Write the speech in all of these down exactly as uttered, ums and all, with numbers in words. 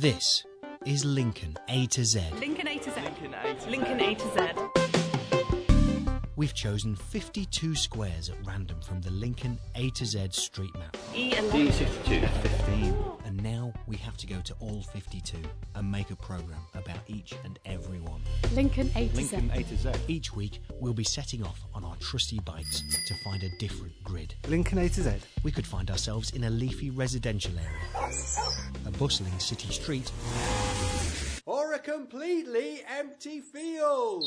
This is Lincoln A to Z. Lincoln A to Z. Lincoln A to Z. Lincoln A to Z. We've chosen fifty-two squares at random from the Lincoln A to Z street map. E eleven. D sixty-two. fifteen. And now we have to go to all fifty-two and make a programme about each and every one. Lincoln A to Z. Lincoln A to Z. Each week we'll be setting off on our trusty bikes to find a different grid. Lincoln A to Z. We could find ourselves in a leafy residential area, a bustling city street, or a completely empty field.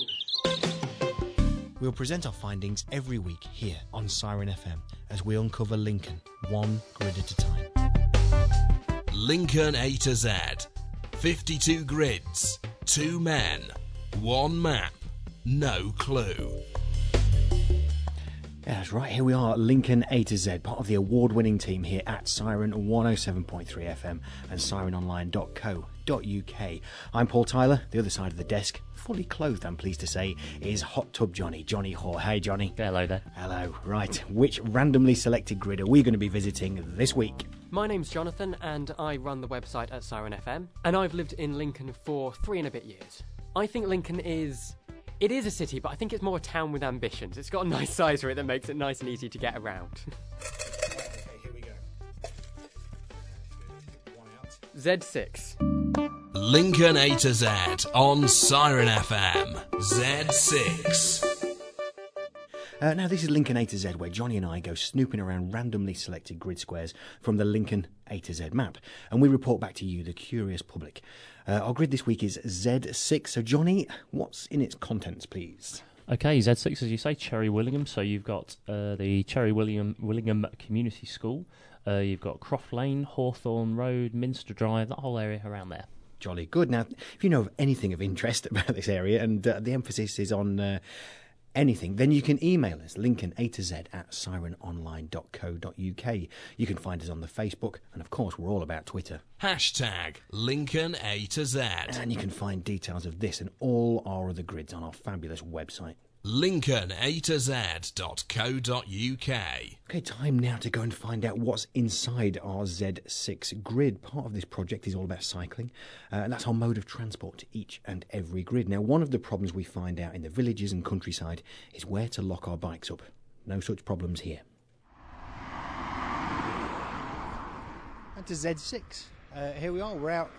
We'll present our findings every week here on Siren F M as we uncover Lincoln, one grid at a time. Lincoln A to Z. fifty-two grids, two men, one map, no clue. Yeah, that's right. Here we are at Lincoln A to Z, part of the award-winning team here at Siren one oh seven point three F M and Siren Online dot co dot U K. I'm Paul Tyler. The other side of the desk, fully clothed, I'm pleased to say, is Hot Tub Johnny, Johnny Hoare. Hey, Johnny. Hello there. Hello. Right. Which randomly selected grid are we going to be visiting this week? My name's Jonathan, and I run the website at Siren F M, and I've lived in Lincoln for three and a bit years. I think Lincoln is... It is a city, but I think it's more a town with ambitions. It's got a nice size for it that makes it nice and easy to get around. Okay, here we go. One out. Z six. Lincoln A to Z on Siren F M. Z six. Uh, now, this is Lincoln A to Z, where Johnny and I go snooping around randomly selected grid squares from the Lincoln A to Z map, and we report back to you, the curious public. Uh, our grid this week is Z six. So, Johnny, what's in its contents, please? Okay, Z six, as you say, Cherry Willingham. So you've got uh, the Cherry Willingham, Willingham Community School. Uh, you've got Croft Lane, Hawthorne Road, Minster Drive, that whole area around there. Jolly good. Now, if you know of anything of interest about this area, and uh, the emphasis is on... Uh, anything, then you can email us, Lincoln A to Z at Siren Online dot co dot U K. You can find us on the Facebook, and of course we're all about Twitter. Hashtag Lincoln A to Z. And you can find details of this and all our other grids on our fabulous website. Lincoln A to Z dot co dot U K. Okay, time now to go and find out what's inside our Z six grid. Part of this project is all about cycling, uh, and that's our mode of transport to each and every grid. Now, one of the problems we find out in the villages and countryside is where to lock our bikes up. No such problems here. And to Z six. Uh, here we are, we're out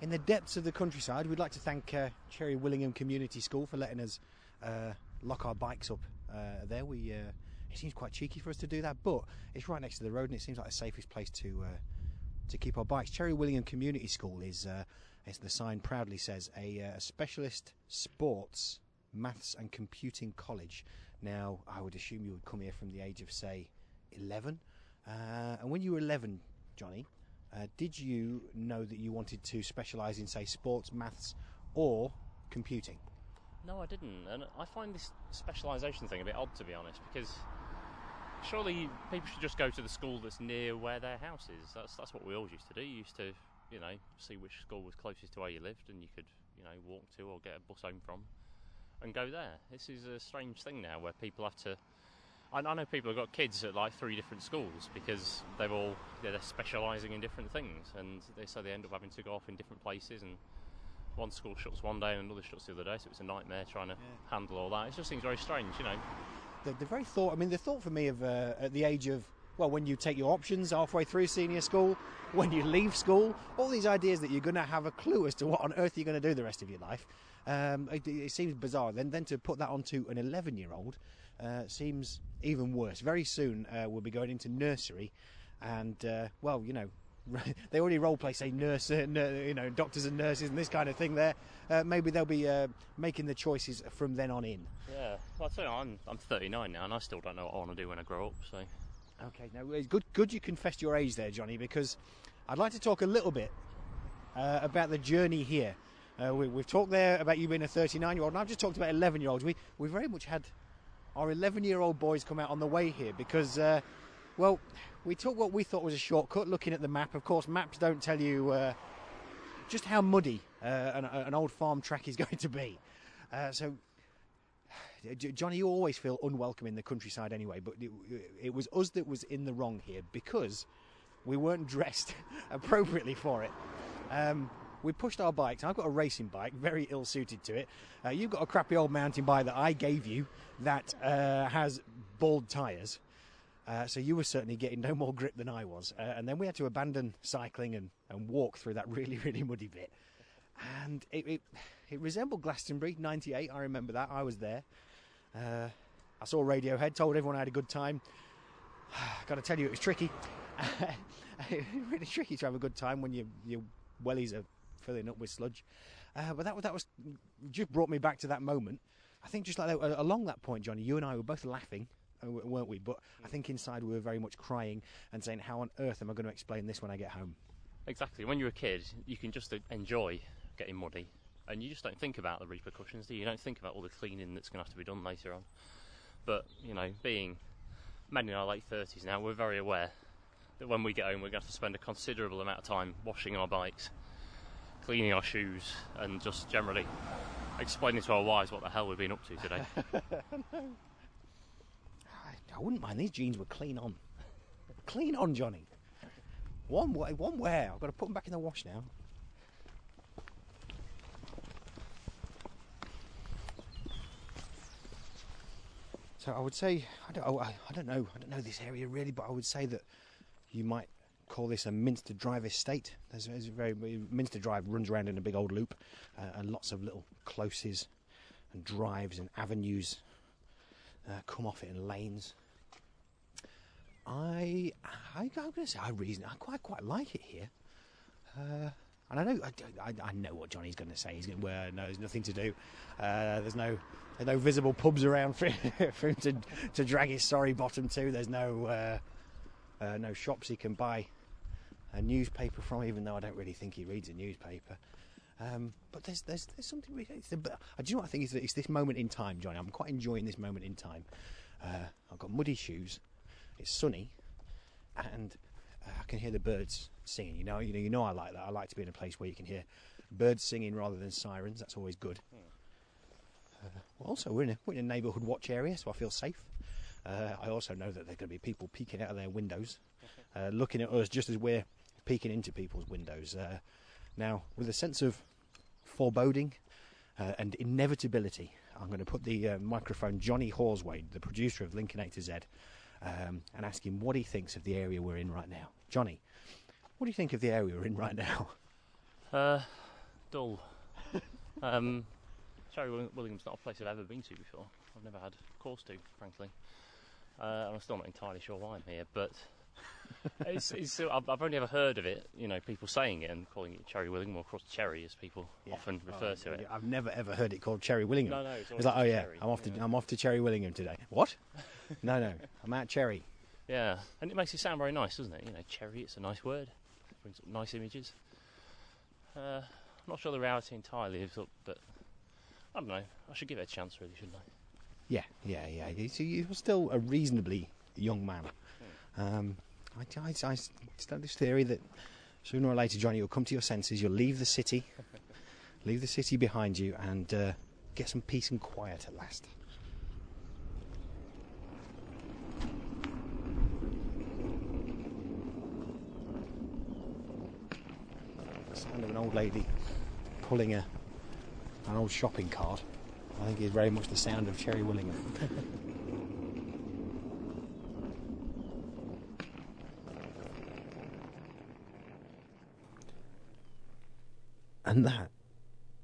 in the depths of the countryside. We'd like to thank uh, Cherry Willingham Community School for letting us Uh, lock our bikes up uh, there. We uh, it seems quite cheeky for us to do that, but it's right next to the road, and it seems like the safest place to uh, to keep our bikes. Cherry Willingham Community School is, uh, as the sign proudly says, a uh, specialist sports, maths, and computing college. Now, I would assume you would come here from the age of, say, eleven. Uh, and when you were eleven, Johnny, uh, did you know that you wanted to specialise in, say, sports, maths, or computing? No, I didn't, and I find this specialisation thing a bit odd, to be honest, because surely people should just go to the school that's near where their house is. That's that's what we always used to do. You used to, you know, see which school was closest to where you lived, and you could, you know, walk to or get a bus home from and go there. This is a strange thing now where people have to... I, I know people have got kids at, like, three different schools because they've all, you know, they're specialising in different things, and they, so they end up having to go off in different places, and one school shuts one day and another shuts the other day, so it's a nightmare trying to yeah. handle all that. It just seems very strange, you know. The, the very thought, I mean, the thought for me of uh, at the age of, well, when you take your options halfway through senior school, when you leave school, all these ideas that you're going to have a clue as to what on earth you're going to do the rest of your life, um, it, it seems bizarre. Then, then to put that onto an eleven-year-old uh, seems even worse. Very soon uh, we'll be going into nursery and, uh, well, you know, they already role play, say, nurse, you know, doctors and nurses and this kind of thing. There, uh, maybe they'll be uh, making the choices from then on in. Yeah, well, I tell you, I'm I'm thirty-nine now, and I still don't know what I want to do when I grow up. So, okay, now good, good, you confessed your age there, Johnny, because I'd like to talk a little bit uh, about the journey here. Uh, we, we've talked there about you being a thirty-nine-year-old, and I've just talked about eleven-year-olds. We we very much had our eleven-year-old boys come out on the way here because, uh, well. We took what we thought was a shortcut, looking at the map. Of course, maps don't tell you uh, just how muddy uh, an, an old farm track is going to be. Uh, so, Johnny, you always feel unwelcome in the countryside anyway, but it, it was us that was in the wrong here because we weren't dressed appropriately for it. Um, We pushed our bikes. I've got a racing bike, very ill-suited to it. Uh, you've got a crappy old mountain bike that I gave you that uh, has bald tyres. Uh, so you were certainly getting no more grip than I was. Uh, and then we had to abandon cycling and, and walk through that really, really muddy bit. And it, it, it resembled Glastonbury ninety-eight. I remember that. I was there. Uh, I saw Radiohead, told everyone I had a good time. Got to tell you, it was tricky. It was really tricky to have a good time when you, your wellies are filling up with sludge. Uh, but that, that was just brought me back to that moment. I think just like that, along that point, Johnny, you and I were both laughing, weren't we? But I think inside we were very much crying and saying, how on earth am I going to explain this when I get home? Exactly. When you're a kid, you can just enjoy getting muddy. And you just don't think about the repercussions, do you? You don't think about all the cleaning that's going to have to be done later on. But, you know, being men in our late thirties now, we're very aware that when we get home, we're going to have to spend a considerable amount of time washing our bikes, cleaning our shoes, and just generally explaining to our wives what the hell we've been up to today. I wouldn't mind. These jeans were clean on. Clean on, Johnny. One way, one wear. I've got to put them back in the wash now. So I would say, I don't, I, I don't know, I don't know this area really, but I would say that you might call this a Minster Drive estate. There's, there's very Minster Drive runs around in a big old loop, uh, and lots of little closes and drives and avenues uh, come off it in lanes. I, I I'm going to say I reason I quite quite like it here, uh, and I know I, I, I know what Johnny's going to say. He's going to, well, no, there's nothing to do. Uh, there's no. There's no visible pubs around for him, for him to, to drag his sorry bottom to. There's no uh, uh, no shops he can buy a newspaper from, even though I don't really think he reads a newspaper. Um, but there's there's there's something really... It's the, do you know what I think? It's, it's this moment in time, Johnny. I'm quite enjoying this moment in time. Uh, I've got muddy shoes. It's sunny. And uh, I can hear the birds singing. You know, you know, you know I like that. I like to be in a place where you can hear birds singing rather than sirens. That's always good. Yeah. Uh, well, also, we're in a, we're in a neighbourhood watch area, so I feel safe. Uh, I also know that there are going to be people peeking out of their windows, uh, looking at us just as we're peeking into people's windows. Uh, now, with a sense of foreboding uh, and inevitability, I'm going to put the uh, microphone Johnny Hoarsway, the producer of Lincoln A to Z, um, and ask him what he thinks of the area we're in right now. Johnny, what do you think of the area we're in right now? Uh, dull. um... Cherry Willingham's not a place I've ever been to before. I've never had cause to, frankly. Uh, and I'm still not entirely sure why I'm here, but it's, it's, I've, I've only ever heard of it, you know, people saying it and calling it Cherry Willingham, or of course Cherry as people yeah. often refer oh, to yeah. it. I've never ever heard it called Cherry Willingham. No, no, it's, it's like, oh yeah, Cherry. I'm off to yeah. I'm off to Cherry Willingham today. What? no, no, I'm at Cherry. Yeah, and it makes it sound very nice, doesn't it? You know, Cherry, it's a nice word. It brings up nice images. Uh, I'm not sure the reality entirely lives up, but... I don't know. I should give it a chance, really, shouldn't I? Yeah, yeah, yeah. So you're still a reasonably young man. Um, I, I, I still have this theory that sooner or later, Johnny, you'll come to your senses. You'll leave the city, leave the city behind you, and uh, get some peace and quiet at last. The sound of an old lady pulling a. An old shopping cart, I think, is very much the sound of Cherry Willingham. And that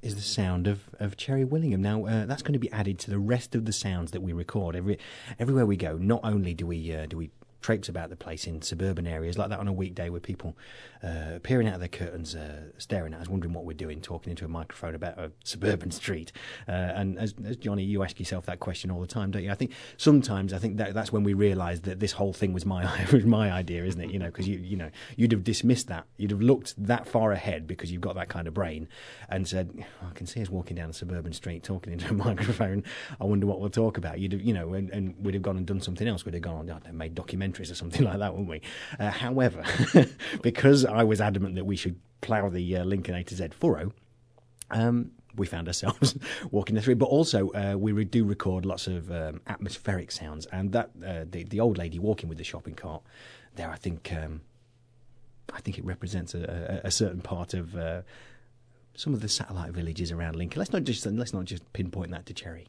is the sound of, of Cherry Willingham. Now, uh, that's going to be added to the rest of the sounds that we record. Every, everywhere we go, not only do we uh, do we traipse about the place in suburban areas like that on a weekday with people uh, peering out of their curtains, uh, staring at us, wondering what we're doing, talking into a microphone about a suburban street. Uh, and as, as Johnny, you ask yourself that question all the time, don't you? I think sometimes I think that that's when we realise that this whole thing was my was my idea, isn't it? You know, because you you know you'd have dismissed that, you'd have looked that far ahead because you've got that kind of brain, and said, oh, I can see us walking down a suburban street talking into a microphone. I wonder what we'll talk about. You'd have, you know, and, and we'd have gone and done something else. We'd have gone on and made documentaries or something like that, wouldn't we? Uh, however, because I was adamant that we should plough the uh, Lincoln A to Z furrow, um, we found ourselves walking the through. But also, uh, we do record lots of um, atmospheric sounds, and that uh, the, the old lady walking with the shopping cart there, I think, um, I think it represents a, a, a certain part of uh, some of the satellite villages around Lincoln. Let's not just let's not just pinpoint that to Cherry.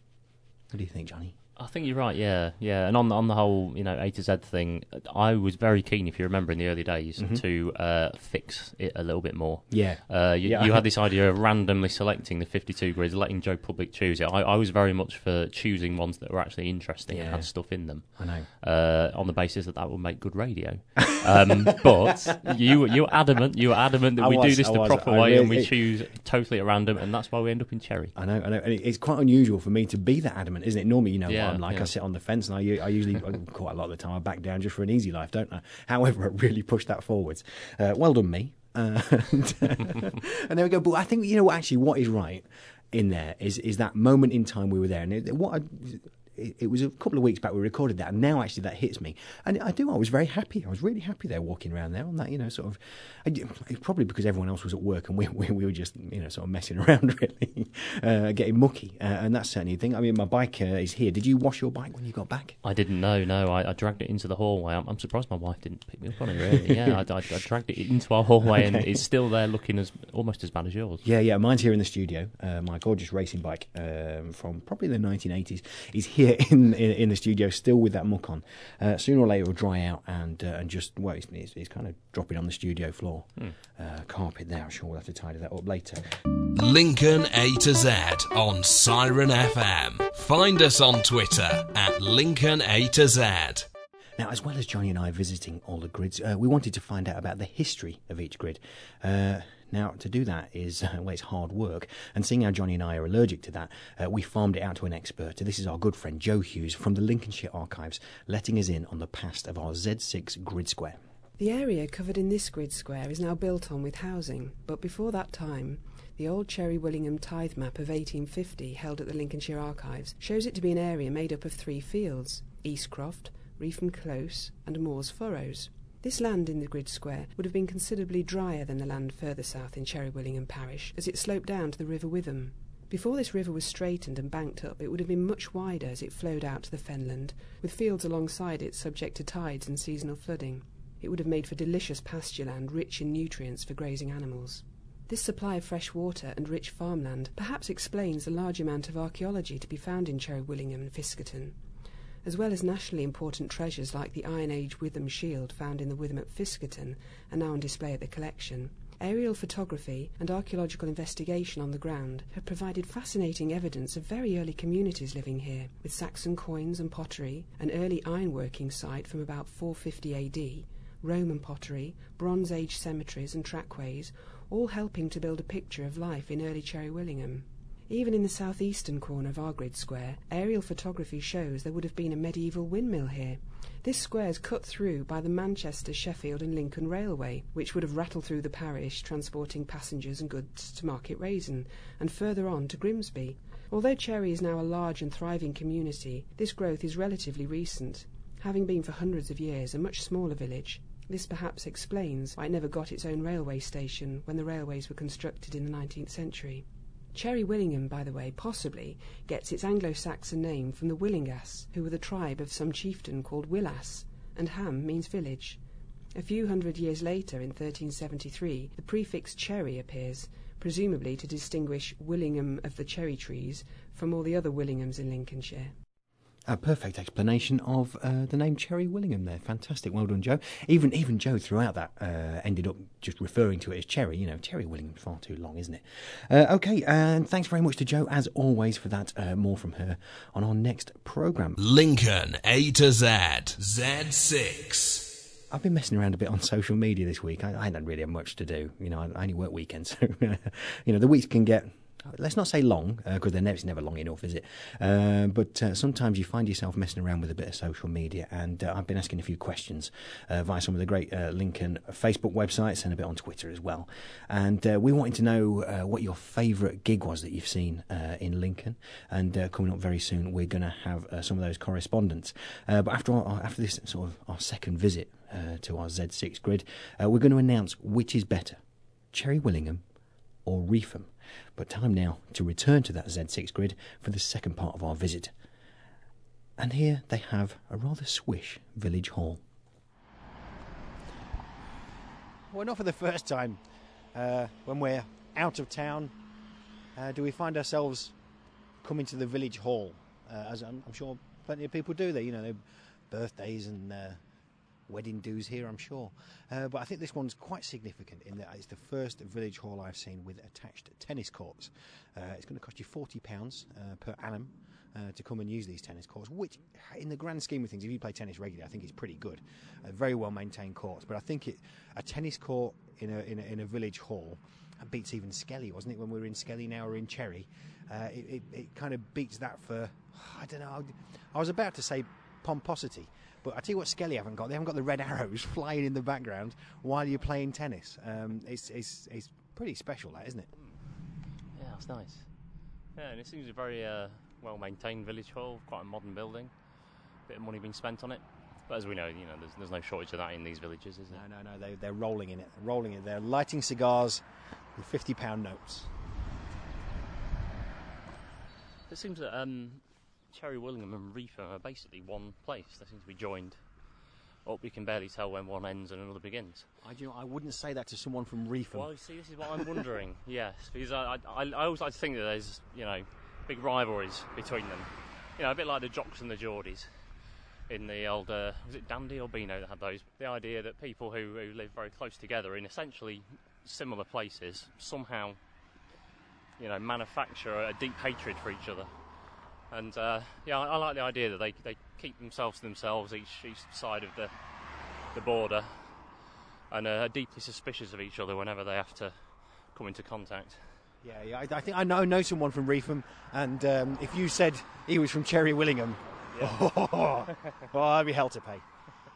What do you think, Johnny? I think you're right, yeah, yeah. And on the, on the whole, you know, A to Z thing, I was very keen, if you remember, in the early days, mm-hmm. to uh, fix it a little bit more. Yeah. Uh, you, yeah. you had this idea of randomly selecting the fifty-two grids, letting Joe Public choose it. I, I was very much for choosing ones that were actually interesting yeah. and had stuff in them. I know. Uh, on the basis that that would make good radio. Um, but you you were adamant, you were adamant that I we was, do this I the was. proper I way really, and we it, choose totally at random, and that's why we end up in Cherry. I know, I know. And it's quite unusual for me to be that adamant, isn't it? Normally, you know, yeah. I'm like yeah. I sit on the fence, and I, I usually quite a lot of the time I back down just for an easy life, don't I? However, I really pushed that forwards. Uh, well done, me. Uh, and, and there we go. But I think you know actually what is right in there is is that moment in time we were there, and it, what I, it, it was a couple of weeks back we recorded that, and now actually that hits me, and I do. I was very happy. I was really happy there, walking around there on that, you know, sort of. I, it's probably because everyone else was at work and we we, we were just you know sort of messing around really, uh, getting mucky, uh, and that's certainly a thing. I mean, my bike uh, is here. Did you wash your bike when you got back? I didn't know. No, I, I dragged it into the hallway. I'm, I'm surprised my wife didn't pick me up on it. Really, yeah, I, I, I dragged it into our hallway, okay. And it's still there, looking as almost as bad as yours. Yeah, yeah, mine's here in the studio. Uh, my gorgeous racing bike um, from probably the nineteen eighties is here in, in in the studio, still with that muck on. Uh, sooner or later, it'll dry out and uh, and just well, it's, it's, it's kind of dropping on the studio floor. Hmm. Uh, carpet there. I'm sure we'll have to tidy that up later. Lincoln A to Z on Siren F M. Find us on Twitter at Lincoln A to Z. Now, as well as Johnny and I visiting all the grids, uh, we wanted to find out about the history of each grid. Uh, now, to do that is, uh, well, it's hard work. And seeing how Johnny and I are allergic to that, uh, we farmed it out to an expert. This is our good friend Joe Hughes from the Lincolnshire Archives, letting us in on the past of our Z six grid square. The area covered in this grid square is now built on with housing, but before that time, the old Cherry Willingham tithe map of eighteen fifty held at the Lincolnshire Archives shows it to be an area made up of three fields, Eastcroft, Reefham Close and Moores Furrows. This land in the grid square would have been considerably drier than the land further south in Cherry Willingham parish, as it sloped down to the River Witham. Before this river was straightened and banked up, it would have been much wider as it flowed out to the fenland, with fields alongside it subject to tides and seasonal flooding. It would have made for delicious pasture land rich in nutrients for grazing animals. This supply of fresh water and rich farmland perhaps explains the large amount of archaeology to be found in Cherry Willingham and Fiskerton, as well as nationally important treasures like the Iron Age Witham shield found in the Witham at Fiskerton and now on display at the collection. Aerial photography and archaeological investigation on the ground have provided fascinating evidence of very early communities living here, with Saxon coins and pottery, an early ironworking site from about four fifty A D, Roman pottery, Bronze Age cemeteries and trackways, all helping to build a picture of life in early Cherry Willingham. Even in the southeastern corner of our grid square, aerial photography shows there would have been a medieval windmill here. This square is cut through by the Manchester, Sheffield and Lincoln Railway, which would have rattled through the parish, transporting passengers and goods to Market Raisin, and further on to Grimsby. Although Cherry is now a large and thriving community, this growth is relatively recent, having been for hundreds of years a much smaller village. This perhaps explains why it never got its own railway station when the railways were constructed in the nineteenth century. Cherry Willingham, by the way, possibly gets its Anglo-Saxon name from the Willingas, who were the tribe of some chieftain called Willas, and Ham means village. A few hundred years later, in thirteen seventy-three, the prefix Cherry appears, presumably to distinguish Willingham of the cherry trees from all the other Willinghams in Lincolnshire. A perfect explanation of uh, the name Cherry Willingham there. Fantastic. Well done, Joe. Even even Joe throughout that uh, ended up just referring to it as Cherry. You know, Cherry Willingham is far too long, isn't it? Uh, OK, and uh, thanks very much to Joe, as always, for that. Uh, more from her on our next programme. Lincoln A to Z, Z six. I've been messing around a bit on social media this week. I, I don't really have much to do. You know, I, I only work weekends. So, you know, the weeks can get... Let's not say long, because uh, it's never long enough, is it? Uh, but uh, sometimes you find yourself messing around with a bit of social media, and uh, I've been asking a few questions uh, via some of the great uh, Lincoln Facebook websites and a bit on Twitter as well. And uh, we wanted to know uh, what your favourite gig was that you've seen uh, in Lincoln. And uh, coming up very soon, we're going to have uh, some of those correspondents. Uh, but after our, after this sort of our second visit uh, to our Z six grid, uh, we're going to announce which is better, Cherry Willingham or Reefham. But time now to return to that Z six grid for the second part of our visit. And here they have a rather swish village hall. Well, not for the first time uh, when we're out of town, uh, do we find ourselves coming to the village hall, uh, as I'm, I'm sure plenty of people do there, you know, their birthdays and uh, wedding do's here, I'm sure. Uh, but I think this one's quite significant in that it's the first village hall I've seen with attached tennis courts. Uh, it's going to cost you forty pounds uh, per annum uh, to come and use these tennis courts, which in the grand scheme of things, if you play tennis regularly, I think it's pretty good. Uh, very well-maintained courts. But I think it, a tennis court in a, in a, in a village hall beats even Skelly, wasn't it, when we were in Skelly, now we're in Cherry. Uh, it, it, it kind of beats that for, I don't know, I was about to say pomposity. But I tell you what, Skelly haven't got—they haven't got the red arrows flying in the background while you're playing tennis. Um, it's, it's it's pretty special, that, isn't it? Yeah, that's nice. Yeah, and it seems a very uh, well-maintained village hall, quite a modern building. A bit of money being spent on it, but as we know, you know, there's, there's no shortage of that in these villages, is there? No, no, no. They, they're rolling in it, they're rolling in it. They're lighting cigars with fifty-pound notes. It seems that. Um, Cherry Willingham and Reefer are basically one place. They seem to be joined up. You can barely tell when one ends and another begins. I do. You know, I wouldn't say that to someone from Reefer. Well, you see, this is what I'm wondering. Yes, because I, I, I always like to think that there's, you know, big rivalries between them. You know, a bit like the Jocks and the Geordies in the old uh, was it Dandy or Beano that had those? The idea that people who, who live very close together in essentially similar places somehow, you know, manufacture a deep hatred for each other. And uh, yeah, I, I like the idea that they they keep themselves to themselves, each each side of the the border, and uh, are deeply suspicious of each other whenever they have to come into contact. Yeah, yeah. I, I think I know know someone from Reetham, and um, if you said he was from Cherry Willingham, yeah. oh, oh, oh, oh, oh, I'd be hell to pay.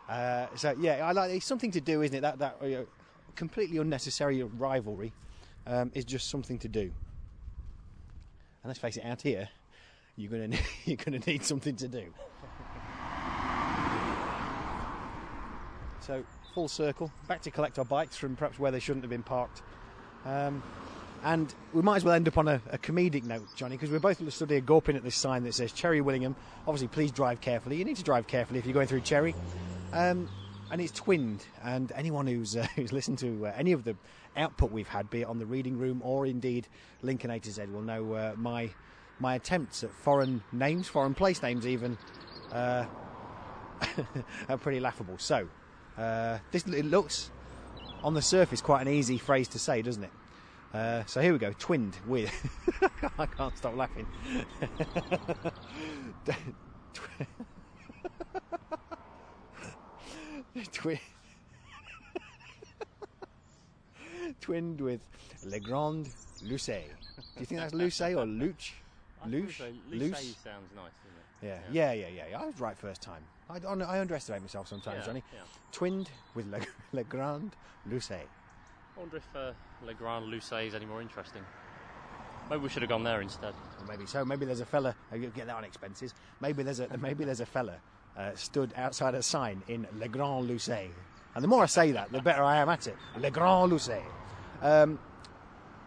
Uh, so yeah, I like it's something to do, isn't it? That that you know, completely unnecessary rivalry um, is just something to do. And let's face it, out here. You're gonna need, you're gonna need something to do. So full circle, back to collect our bikes from perhaps where they shouldn't have been parked, um, and we might as well end up on a, a comedic note, Johnny, because we're both stood here gawping at this sign that says Cherry Willingham. Obviously, please drive carefully. You need to drive carefully if you're going through Cherry, um, and it's twinned. And anyone who's uh, who's listened to uh, any of the output we've had, be it on the Reading Room or indeed Lincoln A to Z, will know uh, my. My attempts at foreign names, foreign place names even, uh, are pretty laughable. So, uh, this it looks, on the surface, quite an easy phrase to say, doesn't it? Uh, so here we go, twinned with... I can't stop laughing. Twinned... Twinned with Le Grand-Lucé. Do you think that's Lucé or Luch? Luce, Luce sounds nice, doesn't it? Yeah, yeah, yeah, yeah. yeah. I was right first time. I, I underestimate myself sometimes, yeah, Johnny. Yeah. Twinned with Le, Le Grand-Lucé. I wonder if uh, Le Grand-Lucé is any more interesting. Maybe we should have gone there instead. Well, maybe so. Maybe there's a fella. Get that on expenses. Maybe there's a maybe there's a fella uh, stood outside a sign in Le Grand-Lucé. And the more I say that, the better I am at it. Le Grand-Lucé. Um,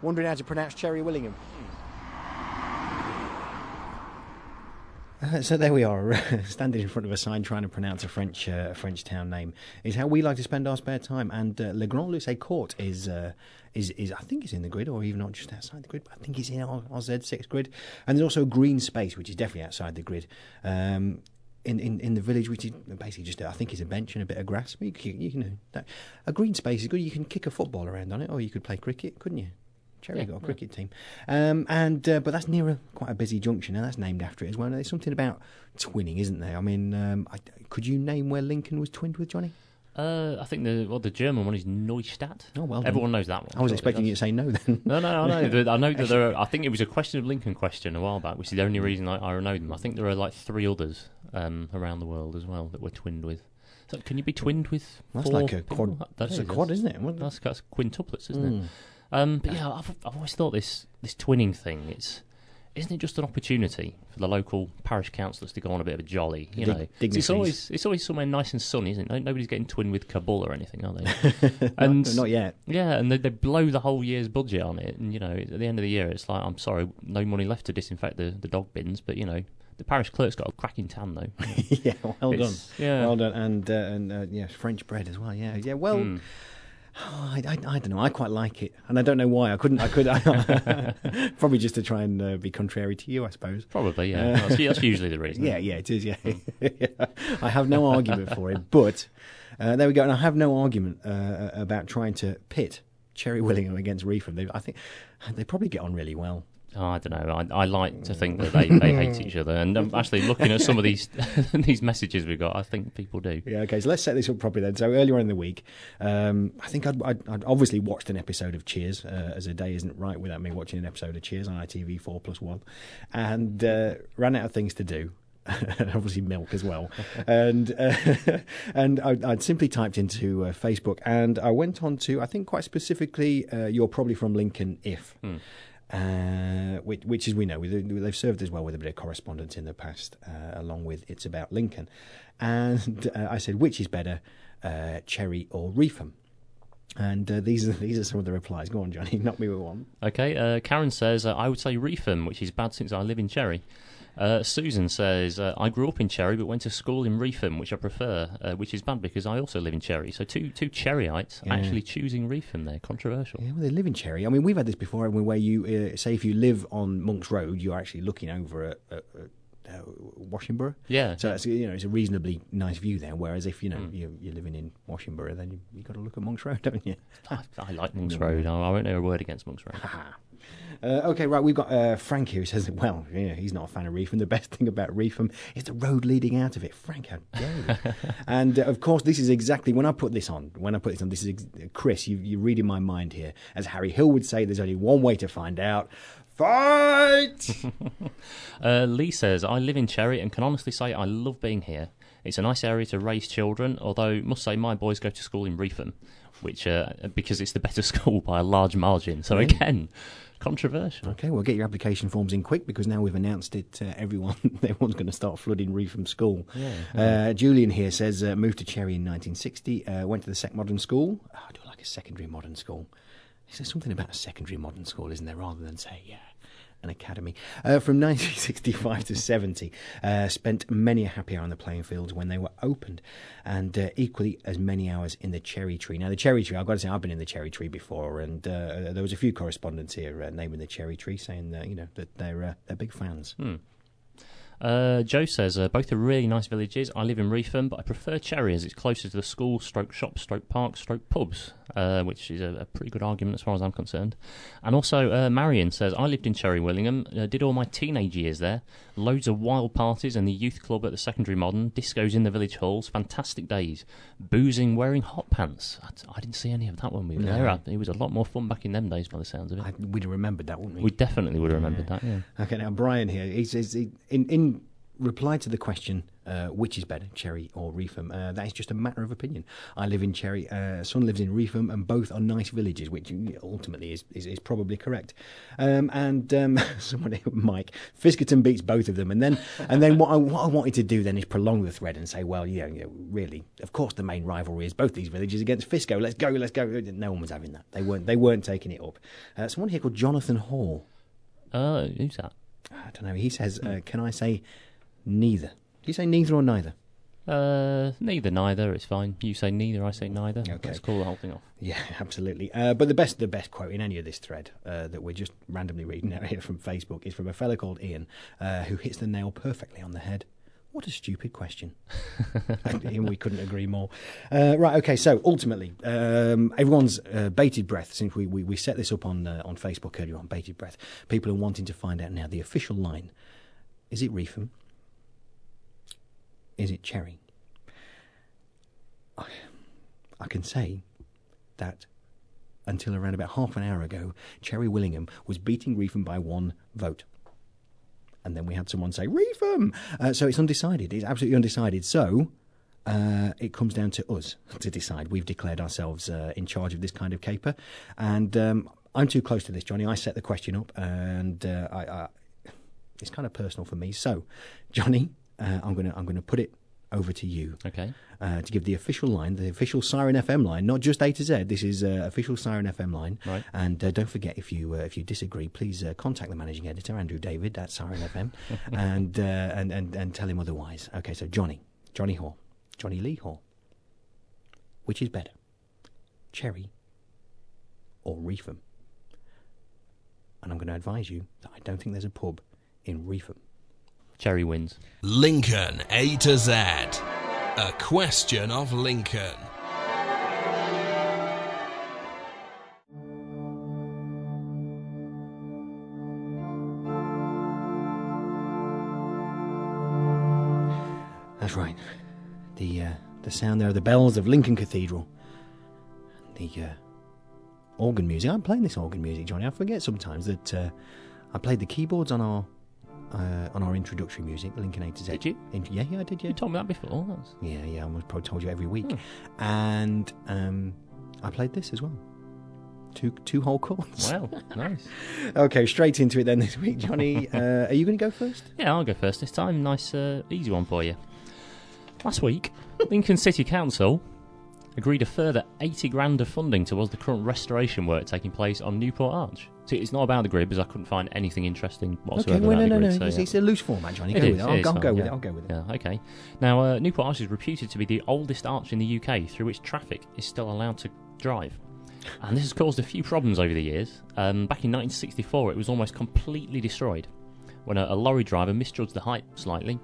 wondering how to pronounce Cherry Willingham. Hmm. So there we are, standing in front of a sign trying to pronounce a French uh, French town name. Is how we like to spend our spare time. And uh, Le Grand-Lucé Court is, uh, is, is I think it's in the grid, or even not just outside the grid, but I think it's in our, our Z six grid. And there's also green space, which is definitely outside the grid, um, in, in, in the village, which is basically just, I think it's a bench and a bit of grass. You, you, you know, that, a green space is good. You can kick a football around on it, or you could play cricket, couldn't you? Cherry yeah, got a cricket yeah. team, um, and uh, but that's near a, quite a busy junction, and that's named after it as well. Now, there's something about twinning, isn't there? I mean, um, I, could you name where Lincoln was twinned with, Johnny? Uh, I think the well, the German one is Neustadt. Oh well, everyone knows that one. I was expecting you to say no then. No, no, no, no. I know that there are. I think it was a Question of Lincoln question a while back, which is the only reason I, I know them. I think there are like three others um, around the world as well that were twinned with. So can you be twinned with? Four that's like a quad. That that's is, a quad, isn't it? What? That's, that's quintuplets, isn't mm. it? Um, but yeah, I've, I've always thought this this twinning thing, it's, isn't it just an opportunity for the local parish councillors to go on a bit of a jolly, you know? It's always it's always somewhere nice and sunny, isn't it? Nobody's getting twinned with Kabul or anything, are they? And not, not yet. Yeah, and they, they blow the whole year's budget on it, and, you know, at the end of the year it's like, I'm sorry, no money left to disinfect the, the dog bins, but, you know, the parish clerk's got a cracking tan, though. yeah, well it's, done. Yeah. Well done, and, uh, and uh, yeah, French bread as well, yeah. Yeah, well... Mm. Oh, I, I, I don't know. I quite like it, and I don't know why. I couldn't. I could probably just to try and uh, be contrary to you, I suppose. Probably, yeah. Uh, that's, that's usually the reason. Yeah, yeah, it is. Yeah, yeah. I have no argument for it, but uh, there we go. And I have no argument uh, about trying to pit Cherry Willingham against Reefham. They, I think they probably get on really well. Oh, I don't know. I, I like to think that they, they hate each other. And I'm actually looking at some of these these messages we've got. I think people do. Yeah, okay. So let's set this up properly then. So earlier in the week, um, I think I'd, I'd, I'd obviously watched an episode of Cheers, uh, as a day isn't right without me watching an episode of Cheers on I T V four plus one, and uh, ran out of things to do. And obviously milk as well, and uh, and I, I'd simply typed into uh, Facebook, and I went on to, I think quite specifically, uh, You're Probably From Lincoln, If, mm. uh, which, which is, we know, they've served as well with a bit of correspondence in the past, uh, along with It's About Lincoln, and uh, I said, which is better, uh, Cherry or Reefham? And uh, these are these are some of the replies. Go on, Johnny, knock me with one. Okay, uh, Karen says, uh, I would say Reefham, which is bad since I live in Cherry. Uh, Susan says, uh, I grew up in Cherry but went to school in Reefham, which I prefer, uh, which is bad because I also live in Cherry. So two two Cherryites yeah. actually choosing Reefham there. Controversial. Yeah, well, they live in Cherry. I mean, we've had this before, haven't we, where you, uh, say if you live on Monks Road, you're actually looking over at... at, at Uh, Washingborough, yeah. So that's, you know, it's a reasonably nice view there. Whereas if you know mm. you're, you're living in Washingborough, then you, you've got to look at Monks Road, don't you? I, I like Monks Road. I, I won't know a word against Monks Road. uh, okay, right. We've got uh, Frank here who says, "Well, you know, he's not a fan of Reefham. The best thing about Reefham is the road leading out of it." Frank, how dare you? And uh, of course, this is exactly when I put this on. When I put this on, this is ex- Chris. You, you're reading my mind here, as Harry Hill would say. There's only one way to find out. Fight! uh, Lee says, I live in Cherry and can honestly say I love being here. It's a nice area to raise children, although must say my boys go to school in Reefham, which uh, because it's the better school by a large margin. So yeah. Again, controversial. Okay, well, get your application forms in quick because now we've announced it. Uh, everyone, everyone's going to start flooding Reefham School. Yeah, yeah. Uh, Julian here says, uh, moved to Cherry in nineteen sixty, uh, went to the Sec Modern School. Oh, I do like a secondary modern school. Is there something about a secondary modern school, isn't there, rather than, say, yeah, an academy? Uh, from nineteen sixty-five to seventy, uh, spent many a happy hour on the playing fields when they were opened, and uh, equally as many hours in the cherry tree. Now, the cherry tree, I've got to say, I've been in the cherry tree before, and uh, there was a few correspondents here uh, naming the cherry tree, saying that, you know, that they're, uh, they're big fans. Hmm. Uh, Joe says, uh, both are really nice villages. I live in Reefham, but I prefer Cherry as it's closer to the school, stroke shops, stroke parks, stroke pubs, uh, which is a, a pretty good argument as far as I'm concerned. And also, uh, Marion says, I lived in Cherry Willingham, uh, did all my teenage years there. Loads of wild parties and the youth club at the secondary modern, discos in the village halls, fantastic days. Boozing, wearing hot pants. I, I didn't see any of that when we were no. there. I, it was a lot more fun back in them days by the sounds of it. I, we'd have remembered that, wouldn't we? We definitely would have remembered yeah. that, yeah. Okay, now Brian here, he says, he, in, in reply to the question, uh, which is better, Cherry or Reefham? Uh, that is just a matter of opinion. I live in Cherry, uh, son lives in Reefham, and both are nice villages, which ultimately is, is, is probably correct. Um, and um, somebody, Mike, Fiskerton beats both of them. And then and then what I, what I wanted to do then is prolong the thread and say, well, you know, you know, really, of course the main rivalry is both these villages against Fisco. Let's go, let's go. No one was having that. They weren't, they weren't taking it up. Uh, someone here called Jonathan Hoare. Uh, who's that? I don't know. He says, uh, can I say neither? Do you say neither or neither? Uh, neither, neither. It's fine. You say neither, I say neither. Okay. Let's call the whole thing off. Yeah, absolutely. Uh, but the best the best quote in any of this thread uh, that we're just randomly reading out here from Facebook is from a fellow called Ian, uh, who hits the nail perfectly on the head. What a stupid question. And we couldn't agree more. Uh, right, okay, so ultimately, um, everyone's uh, bated breath, since we, we, we set this up on uh, on Facebook earlier on, bated breath. People are wanting to find out now the official line. Is it Reefham? Is it Cherry? I, I can say that until around about half an hour ago, Cherry Willingham was beating Reefham by one vote. And then we had someone say, Reefham! Uh, so it's undecided. It's absolutely undecided. So uh, it comes down to us to decide. We've declared ourselves uh, in charge of this kind of caper. And um, I'm too close to this, Johnny. I set the question up, and uh, I, I, it's kind of personal for me. So, Johnny, uh, I'm going to I'm going to put it over to you. Okay. Uh, to give the official line, the official Siren F M line, not just A to Z. This is uh, official Siren F M line. Right. And uh, don't forget, if you uh, if you disagree, please uh, contact the managing editor, Andrew David, at Siren F M, and, uh, and and and tell him otherwise. Okay. So Johnny, Johnny Hoare, Johnny Lee Hoare. Which is better, Cherry or Wreatham. And I'm going to advise you that I don't think there's a pub in Wreatham. Cherry wins. Lincoln A to Z. A question of Lincoln. That's right. The uh, the sound there, the bells of Lincoln Cathedral. The uh, organ music. I'm playing this organ music, Johnny. I forget sometimes that uh, I played the keyboards on our uh, on our introductory music, Lincoln A to Z. Did you? In- yeah, yeah, I did. Yeah, you told me that before. That's... Yeah, yeah. I almost probably told you every week. Hmm. And um, I played this as well. Two two whole chords. Wow, nice. Okay, straight into it then this week, Johnny. Uh, are you going to go first? Yeah, I'll go first this time. Nice, uh, easy one for you. Last week, Lincoln City Council agreed a further eighty grand of funding towards the current restoration work taking place on Newport Arch. See, it's not about the grid because I couldn't find anything interesting whatsoever. Okay, well, no, no, no, no. So, it's, yeah. it's a loose format, Johnny. Go it with is, it. I'll, it I'll fine, go with yeah. it. I'll go with it. Yeah, okay. Now, uh, Newport Arch is reputed to be the oldest arch in the U K through which traffic is still allowed to drive. And this has caused a few problems over the years. Um, back in nineteen sixty-four, it was almost completely destroyed when a, a lorry driver misjudged the height slightly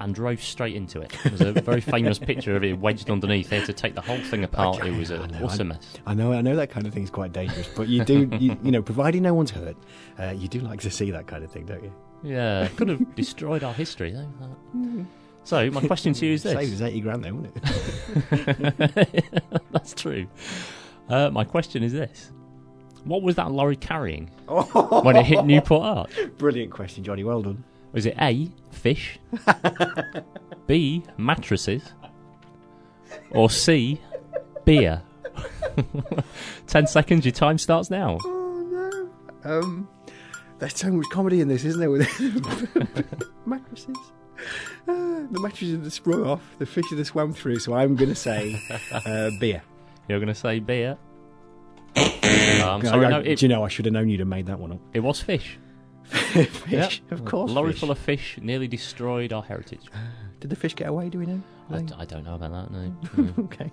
and drove straight into it. There's a very famous picture of it wedged underneath. They had to take the whole thing apart. Okay, it was an awesome mess. I know, I know that kind of thing is quite dangerous, but you do, you, you know, providing no one's hurt, uh, you do like to see that kind of thing, don't you? Yeah, could have destroyed our history, though. Mm. So, my question to you is this. Saves us eighty grand, though, wouldn't it? That's true. Uh, my question is this. What was that lorry carrying oh. when it hit Newport Arch? Brilliant question, Johnny. Well done. Was it A, fish, B, mattresses, or C, beer? Ten seconds, your time starts now. Oh, no. Um, there's so much comedy in this, isn't there? With mattresses. Uh, the mattresses that sprung off, the fish that swam through, so I'm going to say uh, beer. You're going to say beer? um, sorry, I, I, no, it, do you know, I should have known you'd have made that one up. It was fish. Fish, yep. Of course. A lorry fish. Full of fish nearly destroyed our heritage. Did the fish get away, do we know? I, d- I don't know about that, no. no. Okay.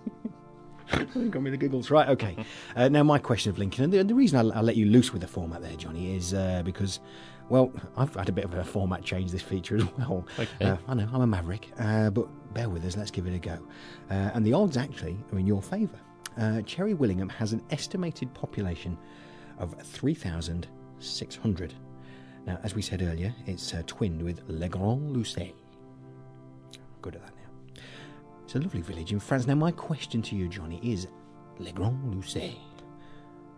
Got me the giggles. Right, okay. Uh, now, my question of Lincoln, and the, and the reason I, I let you loose with the format there, Johnny, is uh, because, well, I've had a bit of a format change this feature as well. Okay. Uh, I know, I'm a maverick, uh, but bear with us, let's give it a go. Uh, and the odds, actually, are in your favour. Uh, Cherry Willingham has an estimated population of three thousand six hundred. Now, as we said earlier, it's uh, twinned with Le Grand-Lucé. Good at that now. It's a lovely village in France. Now, my question to you, Johnny, is Le Grand-Lucé.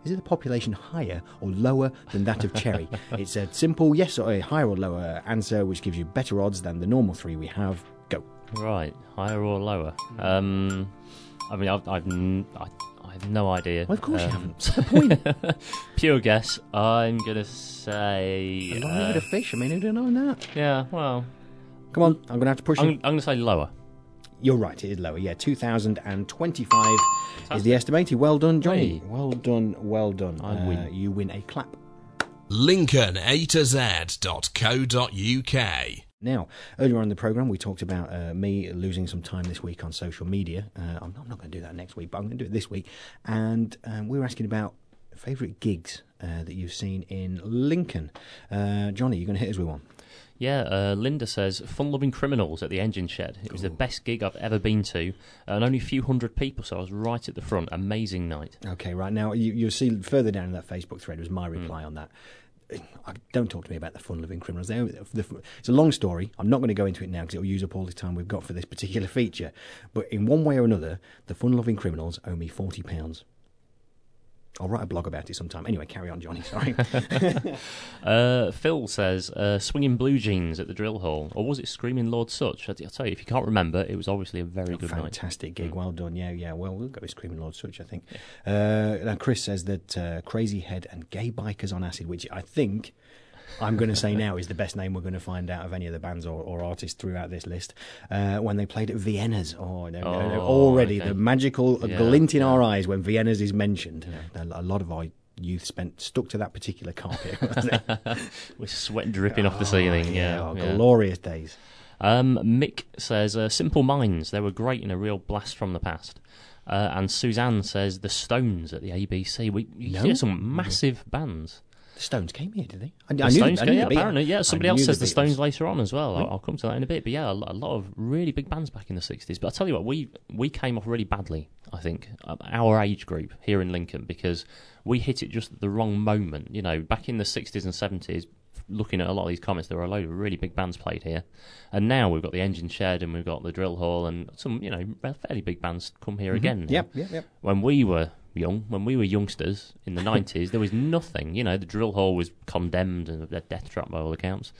Is it a population higher or lower than that of Cherry? It's a simple yes or a higher or lower answer, which gives you better odds than the normal three we have. Go. Right, higher or lower. Um, I mean, I've... I've I, I have no idea. Well, of course um, you haven't. What's the point? Pure guess. I'm going to say... A lorry with uh, a fish? I mean, who don't know that? Yeah, well... Come on, I'm going to have to push I'm, you. I'm going to say lower. You're right, it is lower. Yeah, two thousand twenty-five is the estimated. Well done, Johnny. Hey. Well done, well done. I uh, win. You win a clap. Lincoln A to Z dot co dot U K. Now, earlier on in the programme, we talked about uh, me losing some time this week on social media. Uh, I'm not, not going to do that next week, but I'm going to do it this week. And um, we were asking about favourite gigs uh, that you've seen in Lincoln. Uh, Johnny, you're going to hit us with one. Yeah, uh, Linda says, Fun-loving Criminals at the Engine Shed. It was Ooh. the best gig I've ever been to, and only a few hundred people, so I was right at the front. Amazing night. Okay, right. Now, you, you'll see further down in that Facebook thread was my reply mm. on that. Don't talk to me about the Fun-loving Criminals. It's a long story. I'm not going to go into it now because it will use up all the time we've got for this particular feature. But in one way or another, the Fun-loving Criminals owe me forty pounds. I'll write a blog about it sometime. Anyway, carry on, Johnny. Sorry. uh, Phil says, uh, swinging blue jeans at the Drill Hall. Or was it Screaming Lord Sutch? I'll tell you, if you can't remember, it was obviously a very oh, good fantastic night. Fantastic gig. Mm. Well done. Yeah, yeah. Well, we'll go with Screaming Lord Sutch, I think. Uh, now, Chris says that uh, Crazy Head and Gay Bikers on Acid, which I think I'm going to say now is the best name we're going to find out of any of the bands or, or artists throughout this list, uh, when they played at Vienna's. Oh, no, oh, no, no. Already okay. The magical yeah, glint in yeah. our eyes when Vienna's is mentioned. Yeah. A lot of our youth spent stuck to that particular carpet. Wasn't it? With sweat dripping oh, off the ceiling. Yeah, yeah. Oh, yeah. Glorious days. Um, Mick says, uh, Simple Minds, they were great and a real blast from the past. Uh, and Suzanne says The Stones at the A B C. We you no. hear some massive bands. The Stones came here, did they? I, the I knew Stones the, I knew came, yeah, the apparently, yeah. Somebody else says the, the Stones later on as well. I'll, I'll come to that in a bit. But yeah, a lot of really big bands back in the sixties. But I tell you what, we we came off really badly, I think, our age group here in Lincoln, because we hit it just at the wrong moment. You know, back in the sixties and seventies, looking at a lot of these comments, there were a load of really big bands played here. And now we've got the Engine Shed and we've got the Drill Hall and some, you know, fairly big bands come here mm-hmm. again. Yep, yep, yep. When we were... young, when we were youngsters in the nineties, there was nothing. You know, the Drill Hall was condemned and a death trap by all accounts.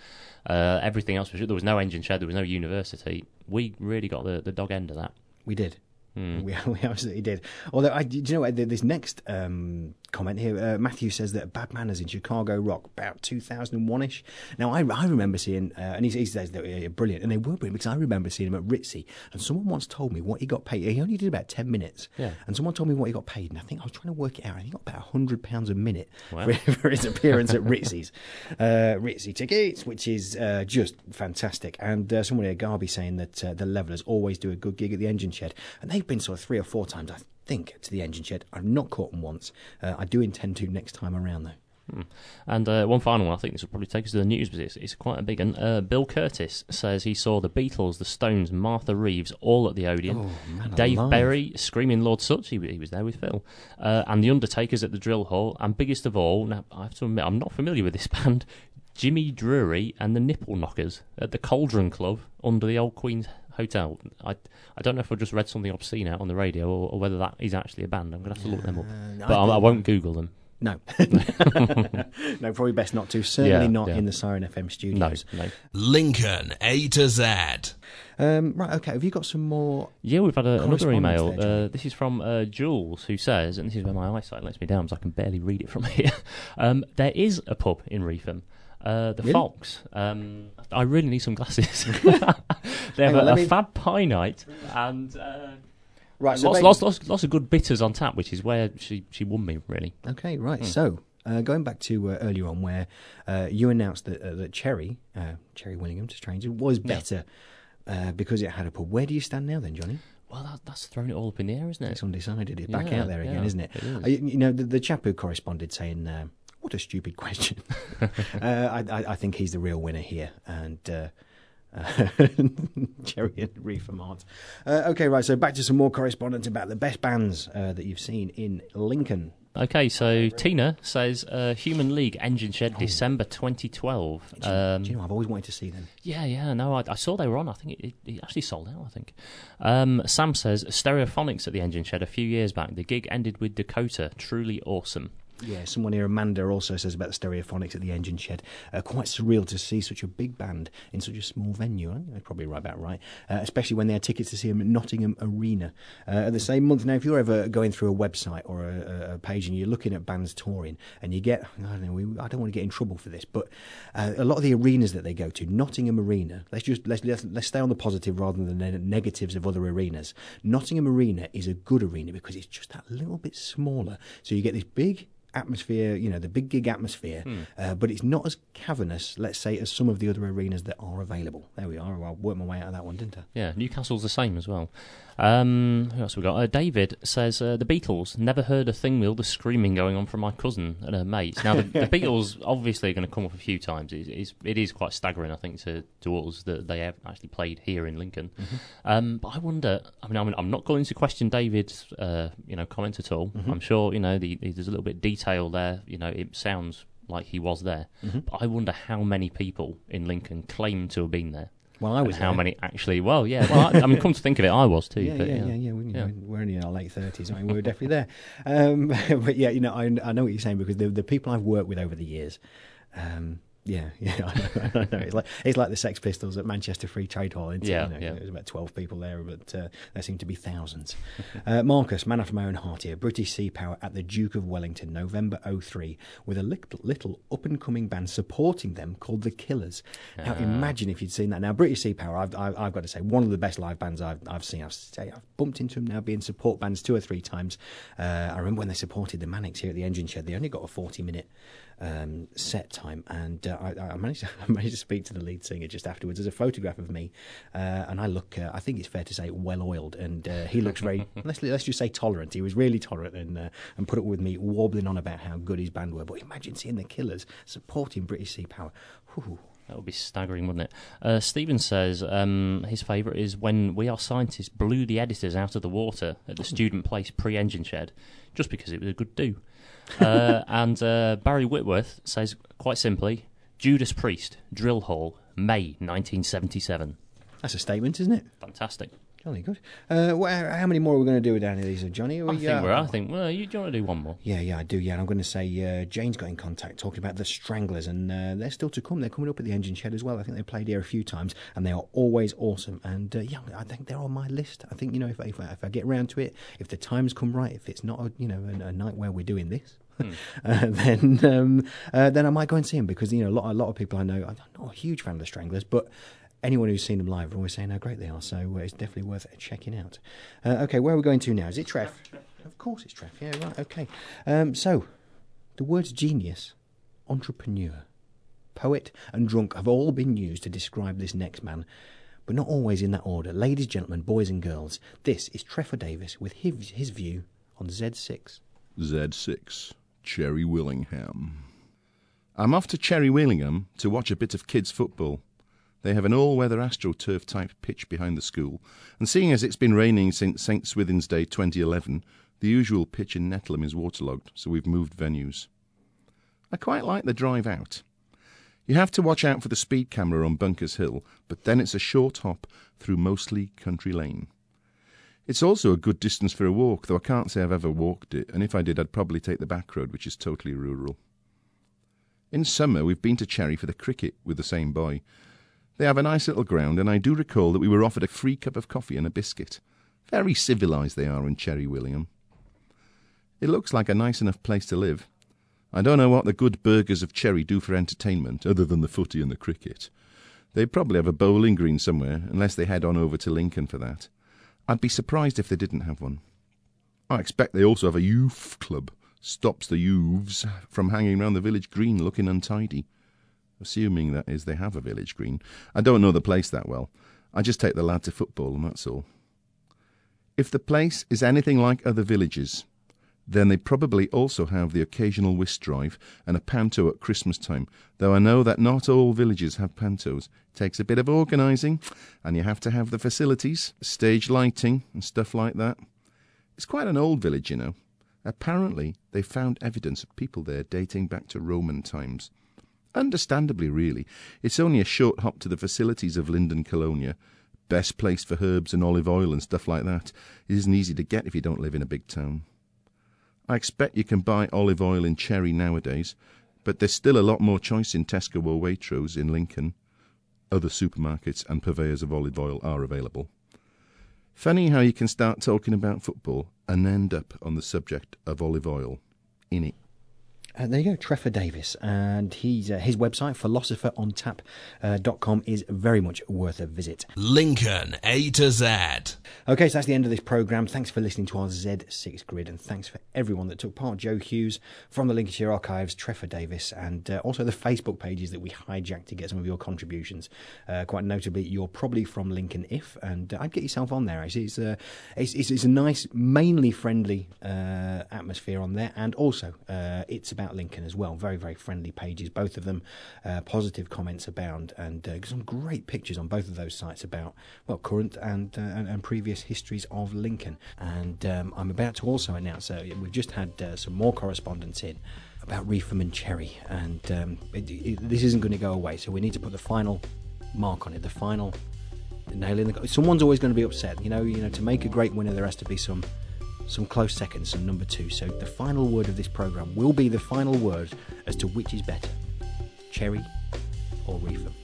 Uh, everything else was, there was no Engine Shed, there was no university. We really got the, the dog end of that. We did. Mm. We, we absolutely did. Although, I, do you know, this next um, comment here, uh, Matthew says that Bad Manners in Chicago Rock, about two thousand one-ish. Now, I, I remember seeing, uh, and he, he says they were brilliant, and they were brilliant, because I remember seeing him at Ritzy, and someone once told me what he got paid. He only did about ten minutes, yeah. and someone told me what he got paid, and I think I was trying to work it out, and he got about one hundred pounds a minute wow. for, for his appearance at Ritzy's. Uh, Ritzy tickets, which is uh, just fantastic, and uh, someone here, Garby, saying that uh, the Levelers always do a good gig at the Engine Shed, and they been sort of three or four times, I think, to the Engine Shed. I've not caught them once. Uh, I do intend to next time around, though. Hmm. And uh, one final one. I think this will probably take us to the news, but it's, it's quite a big one. Uh, Bill Curtis says he saw the Beatles, the Stones, Martha Reeves, all at the Odeon. Oh, man, Dave alive. Berry, Screaming Lord Sutch, he, he was there with Phil, uh, and the Undertakers at the Drill Hall, and biggest of all, now I have to admit I'm not familiar with this band, Jimmy Drury and the Nipple Knockers at the Cauldron Club under the old Queen's Hotel. I, I don't know if I just read something obscene out on the radio or, or whether that is actually a band. I'm going to have to look them up. Uh, no, but I, I won't Google them. No. No, probably best not to. Certainly yeah, not yeah. in the Siren F M studios. No, no. Lincoln A to Z. Um, right, okay, have you got some more? Yeah, we've had a, another email. There, uh, this is from uh, Jules, who says, and this is where my eyesight lets me down, so I can barely read it from here. Um, there is a pub in Reetham. Uh, the really? Fox. Um, I really need some glasses. They have on, a, a me... fab pie night and uh, right, so lots, they... lots, lots, lots of good bitters on tap, which is where she, she won me, really. Okay, right. Mm. So, uh, going back to uh, earlier on where uh, you announced that, uh, that Cherry, uh, Cherry Willingham, to stranger, was better yeah. uh, because it had a pub. Where do you stand now then, Johnny? Well, that, that's thrown it all up in the air, isn't it? It's undecided. It's yeah, back out there again, yeah, isn't it? It is. I, you know, the, the chap who corresponded saying... Uh, what a stupid question. uh, I, I, I think he's the real winner here. And uh, uh, Jerry and Reefam aren't. Uh, okay, right, so back to some more correspondence about the best bands uh, that you've seen in Lincoln. Okay, so Tina says uh, Human League, Engine Shed, oh. December twenty twelve. Um, Do you know, I've always wanted to see them. Yeah, yeah, no, I, I saw they were on. I think it, it actually sold out, I think. Um, Sam says Stereophonics at the Engine Shed a few years back. The gig ended with Dakota, truly awesome. Yeah, someone here, Amanda, also says about the Stereophonics at the Engine Shed. Uh, quite surreal to see such a big band in such a small venue. I think they're probably right about right, uh, especially when they had tickets to see them at Nottingham Arena. Uh, at the same month, now, if you're ever going through a website or a, a page and you're looking at bands touring and you get, I don't know, we, I don't want to get in trouble for this, but uh, a lot of the arenas that they go to, Nottingham Arena, let's just let's, let's, let's stay on the positive rather than the negatives of other arenas. Nottingham Arena is a good arena because it's just that little bit smaller. So you get this big atmosphere, you know, the big gig atmosphere, hmm. uh, but it's not as cavernous, let's say, as some of the other arenas that are available. There we are. I worked my way out of that one, didn't I? Yeah, Newcastle's the same as well. Um, who else have we got? Uh, David says, uh, the Beatles, never heard a thing with all the screaming going on from my cousin and her mates. Now, the, the Beatles obviously are going to come up a few times. It, it's, it is quite staggering, I think, to, to us that they have actually played here in Lincoln. Mm-hmm. Um, but I wonder, I mean, I mean, I'm not going to question David's, uh, you know, comment at all. Mm-hmm. I'm sure, you know, the, the, there's a little bit of detail there. You know, it sounds like he was there. Mm-hmm. But I wonder how many people in Lincoln claim to have been there. Well, I was. And how there. Many actually? Well, yeah. Well, I, I mean, come to think of it, I was too. Yeah, but, yeah, yeah, yeah. yeah. We, yeah. We're only in our late thirties. I mean, we were definitely there. Um, but yeah, you know, I, I know what you're saying because the, the people I've worked with over the years. Um, Yeah, yeah, I know. It's like it's like the Sex Pistols at Manchester Free Trade Hall. Isn't it? Yeah, you know, yeah. There was about twelve people there, but uh, there seemed to be thousands. uh, Marcus, man after my own heart here, British Sea Power at the Duke of Wellington, November oh three, with a little, little up and coming band supporting them called The Killers. Now uh, imagine if you'd seen that. Now British Sea Power, I've, I've I've got to say, one of the best live bands I've I've seen. I've, I've bumped into them now, being support bands two or three times. Uh, I remember when they supported the Manics here at the Engine Shed. They only got a forty minute um, set time and. Uh, uh, I, I managed to, I managed to speak to the lead singer just afterwards. There's a photograph of me, uh, and I look, uh, I think it's fair to say, well oiled, and uh, he looks very, let's, let's just say tolerant. He was really tolerant, and uh, and put up with me warbling on about how good his band were. But imagine seeing the Killers supporting British Sea Power. Whew. That would be staggering, wouldn't it? Uh, Stephen says um, his favourite is when We Are Scientists blew the editors out of the water at the oh. Student Place pre-Engine Shed, just because it was a good do. uh, and uh, Barry Whitworth says, quite simply, Judas Priest, Drill Hall, May nineteen seventy-seven. That's a statement, isn't it? Fantastic. Jolly good. Uh, wh- how many more are we going to do with any of these, Johnny? We, I think uh, we're I think, well, you, do you want to do one more? Yeah, yeah, I do, yeah. And I'm going to say uh, Jane's got in contact talking about the Stranglers, and uh, they're still to come. They're coming up at the Engine Shed as well. I think they played here a few times, and they are always awesome. And, uh, yeah, I think they're on my list. I think, you know, if, if, I, if I get round to it, if the times come right, if it's not, a, you know, a, a night where we're doing this, Hmm. Uh, then um, uh, then I might go and see him, because you know a lot, a lot of people I know, I'm not a huge fan of the Stranglers, but anyone who's seen them live are always saying how great they are, so uh, it's definitely worth checking out. Uh, okay, where are we going to now? Is it Treff? Of course it's Treff, yeah, right, okay. Um, so, the words genius, entrepreneur, poet and drunk have all been used to describe this next man, but not always in that order. Ladies, gentlemen, boys and girls, this is Trevor Davis with his, his view on Z six. Z six. Cherry Willingham. I'm off to Cherry Willingham to watch a bit of kids' football. They have an all-weather AstroTurf type pitch behind the school, and seeing as it's been raining since Saint Swithin's Day twenty eleven, the usual pitch in Nettleham is waterlogged, so we've moved venues. I quite like the drive out. You have to watch out for the speed camera on Bunkers Hill, but then it's a short hop through mostly country lane. It's also a good distance for a walk, though I can't say I've ever walked it, and if I did I'd probably take the back road, which is totally rural. In summer we've been to Cherry for the cricket with the same boy. They have a nice little ground, and I do recall that we were offered a free cup of coffee and a biscuit. Very civilised they are in Cherry Willingham. It looks like a nice enough place to live. I don't know what the good burghers of Cherry do for entertainment, other than the footy and the cricket. They probably have a bowling green somewhere, unless they head on over to Lincoln for that. I'd be surprised if they didn't have one. I expect they also have a youth club. Stops the youths from hanging round the village green looking untidy. Assuming, that is, they have a village green. I don't know the place that well. I just take the lad to football and that's all. If the place is anything like other villages, then they probably also have the occasional whist drive and a panto at Christmas time, though I know that not all villages have pantos. It takes a bit of organising, and you have to have the facilities, stage lighting and stuff like that. It's quite an old village, you know. Apparently, they found evidence of people there dating back to Roman times. Understandably, really. It's only a short hop to the facilities of Lyndon Colonia. Best place for herbs and olive oil and stuff like that. It isn't easy to get if you don't live in a big town. I expect you can buy olive oil in Cherry nowadays, but there's still a lot more choice in Tesco or Waitrose in Lincoln. Other supermarkets and purveyors of olive oil are available. Funny how you can start talking about football and end up on the subject of olive oil. In it. Uh, there you go, Trevor Davis, and he's, uh, his website, philosopher on tap dot com, uh, is very much worth a visit. Lincoln A to Z. Okay, so that's the end of this programme. Thanks for listening to our Z six Grid, and thanks for everyone that took part. Joe Hughes from the Lincolnshire Archives, Trevor Davis, and uh, also the Facebook pages that we hijacked to get some of your contributions. Uh, quite notably, You're Probably From Lincoln, If, and uh, I'd get yourself on there. It's, it's, uh, it's, it's, it's a nice, mainly friendly uh, atmosphere on there, and also uh, It's About Lincoln as well. Very, very friendly pages, both of them. Uh, positive comments abound, and uh, some great pictures on both of those sites about, well, current and uh, and, and previous histories of Lincoln. And um, I'm about to also announce uh, we've just had uh, some more correspondence in about Reefham and Cherry, and um, it, it, this isn't going to go away, so we need to put the final mark on it, the final nail in the... Someone's always going to be upset, you know, you know, to make a great winner there has to be some Some close seconds, some number two. So the final word of this programme will be the final word as to which is better, Cherry or Reefham.